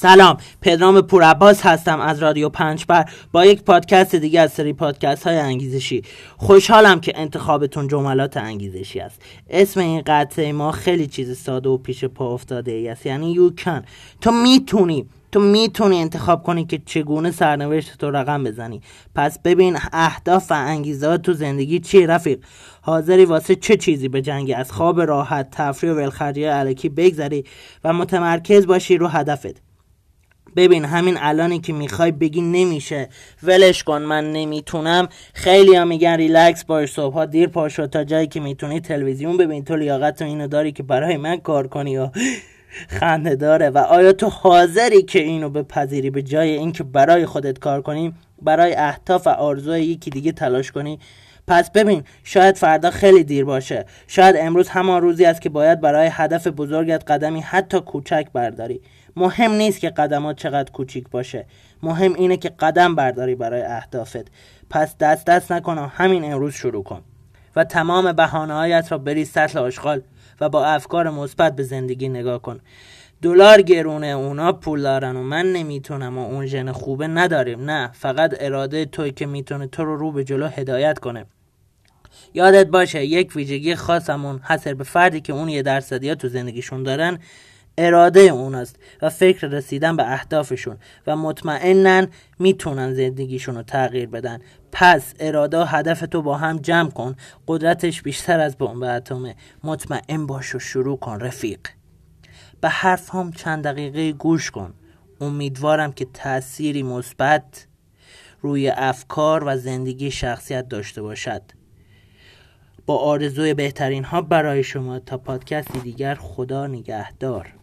سلام، پدرام پورعباس هستم از رادیو پنج با یک پادکست دیگه از سری پادکست های انگیزشی. خوشحالم که انتخابتون جملات انگیزشی است. اسم این قطعه ما خیلی چیز ساده و پیش پا افتاده ای است، یعنی یو کان. تو میتونی انتخاب کنی که چگونه سرنوشت تو رقم بزنی. پس ببین اهداف و انگیزه تو زندگی چیه رفیق؟ حاضری واسه چه چیزی بجنگی؟ از خواب راحت، تفریح و ولخرجی الکی بگذری و متمرکز باشی رو هدفت. ببین همین الانی که میخوای بگی نمیشه، ولش کن، من نمیتونم. خیلی ها میگن ریلکس باش، صبحا دیر پاشو، تا جایی که میتونی تلویزیون ببین. تو لیاقت اینو داری که برای من کار کنی؟ خنده داره. و آیا تو حاضری که اینو بپذیری به جای اینکه برای خودت کار کنی، برای اهداف و آرزوی یکی دیگه تلاش کنی؟ پس ببین شاید فردا خیلی دیر باشه، شاید امروز همان روزی است که باید برای هدف بزرگت قدمی حتی کوچک برداری. مهم نیست که قدمات چقدر کوچیک باشه، مهم اینه که قدم برداری برای اهدافت. پس دست نکنم، همین امروز شروع کن و تمام بهانه‌هایت را بریز سطل آشغال و با افکار مثبت به زندگی نگاه کن. دلار گرونه، اونا پول دارن و من نمیتونم و اون ژن خوبه نداریم. نه، فقط اراده توی که میتونه تو رو به جلو هدایت کنه. یادت باشه یک ویژگی خاصمون حصر به فردی که اون 1% تو زندگیشون دارن اراده اوناست و فکر رسیدن به اهدافشون و مطمئنن میتونن زندگیشون رو تغییر بدن. پس اراده و هدف تو با هم جمع کن، قدرتش بیشتر از بمب اتمه. مطمئن باش و شروع کن رفیق. به حرف هم چند دقیقه گوش کن، امیدوارم که تأثیری مثبت روی افکار و زندگی شخصیت داشته باشد. با آرزوی بهترین ها برای شما تا پادکستی دیگر، خدا نگهدار.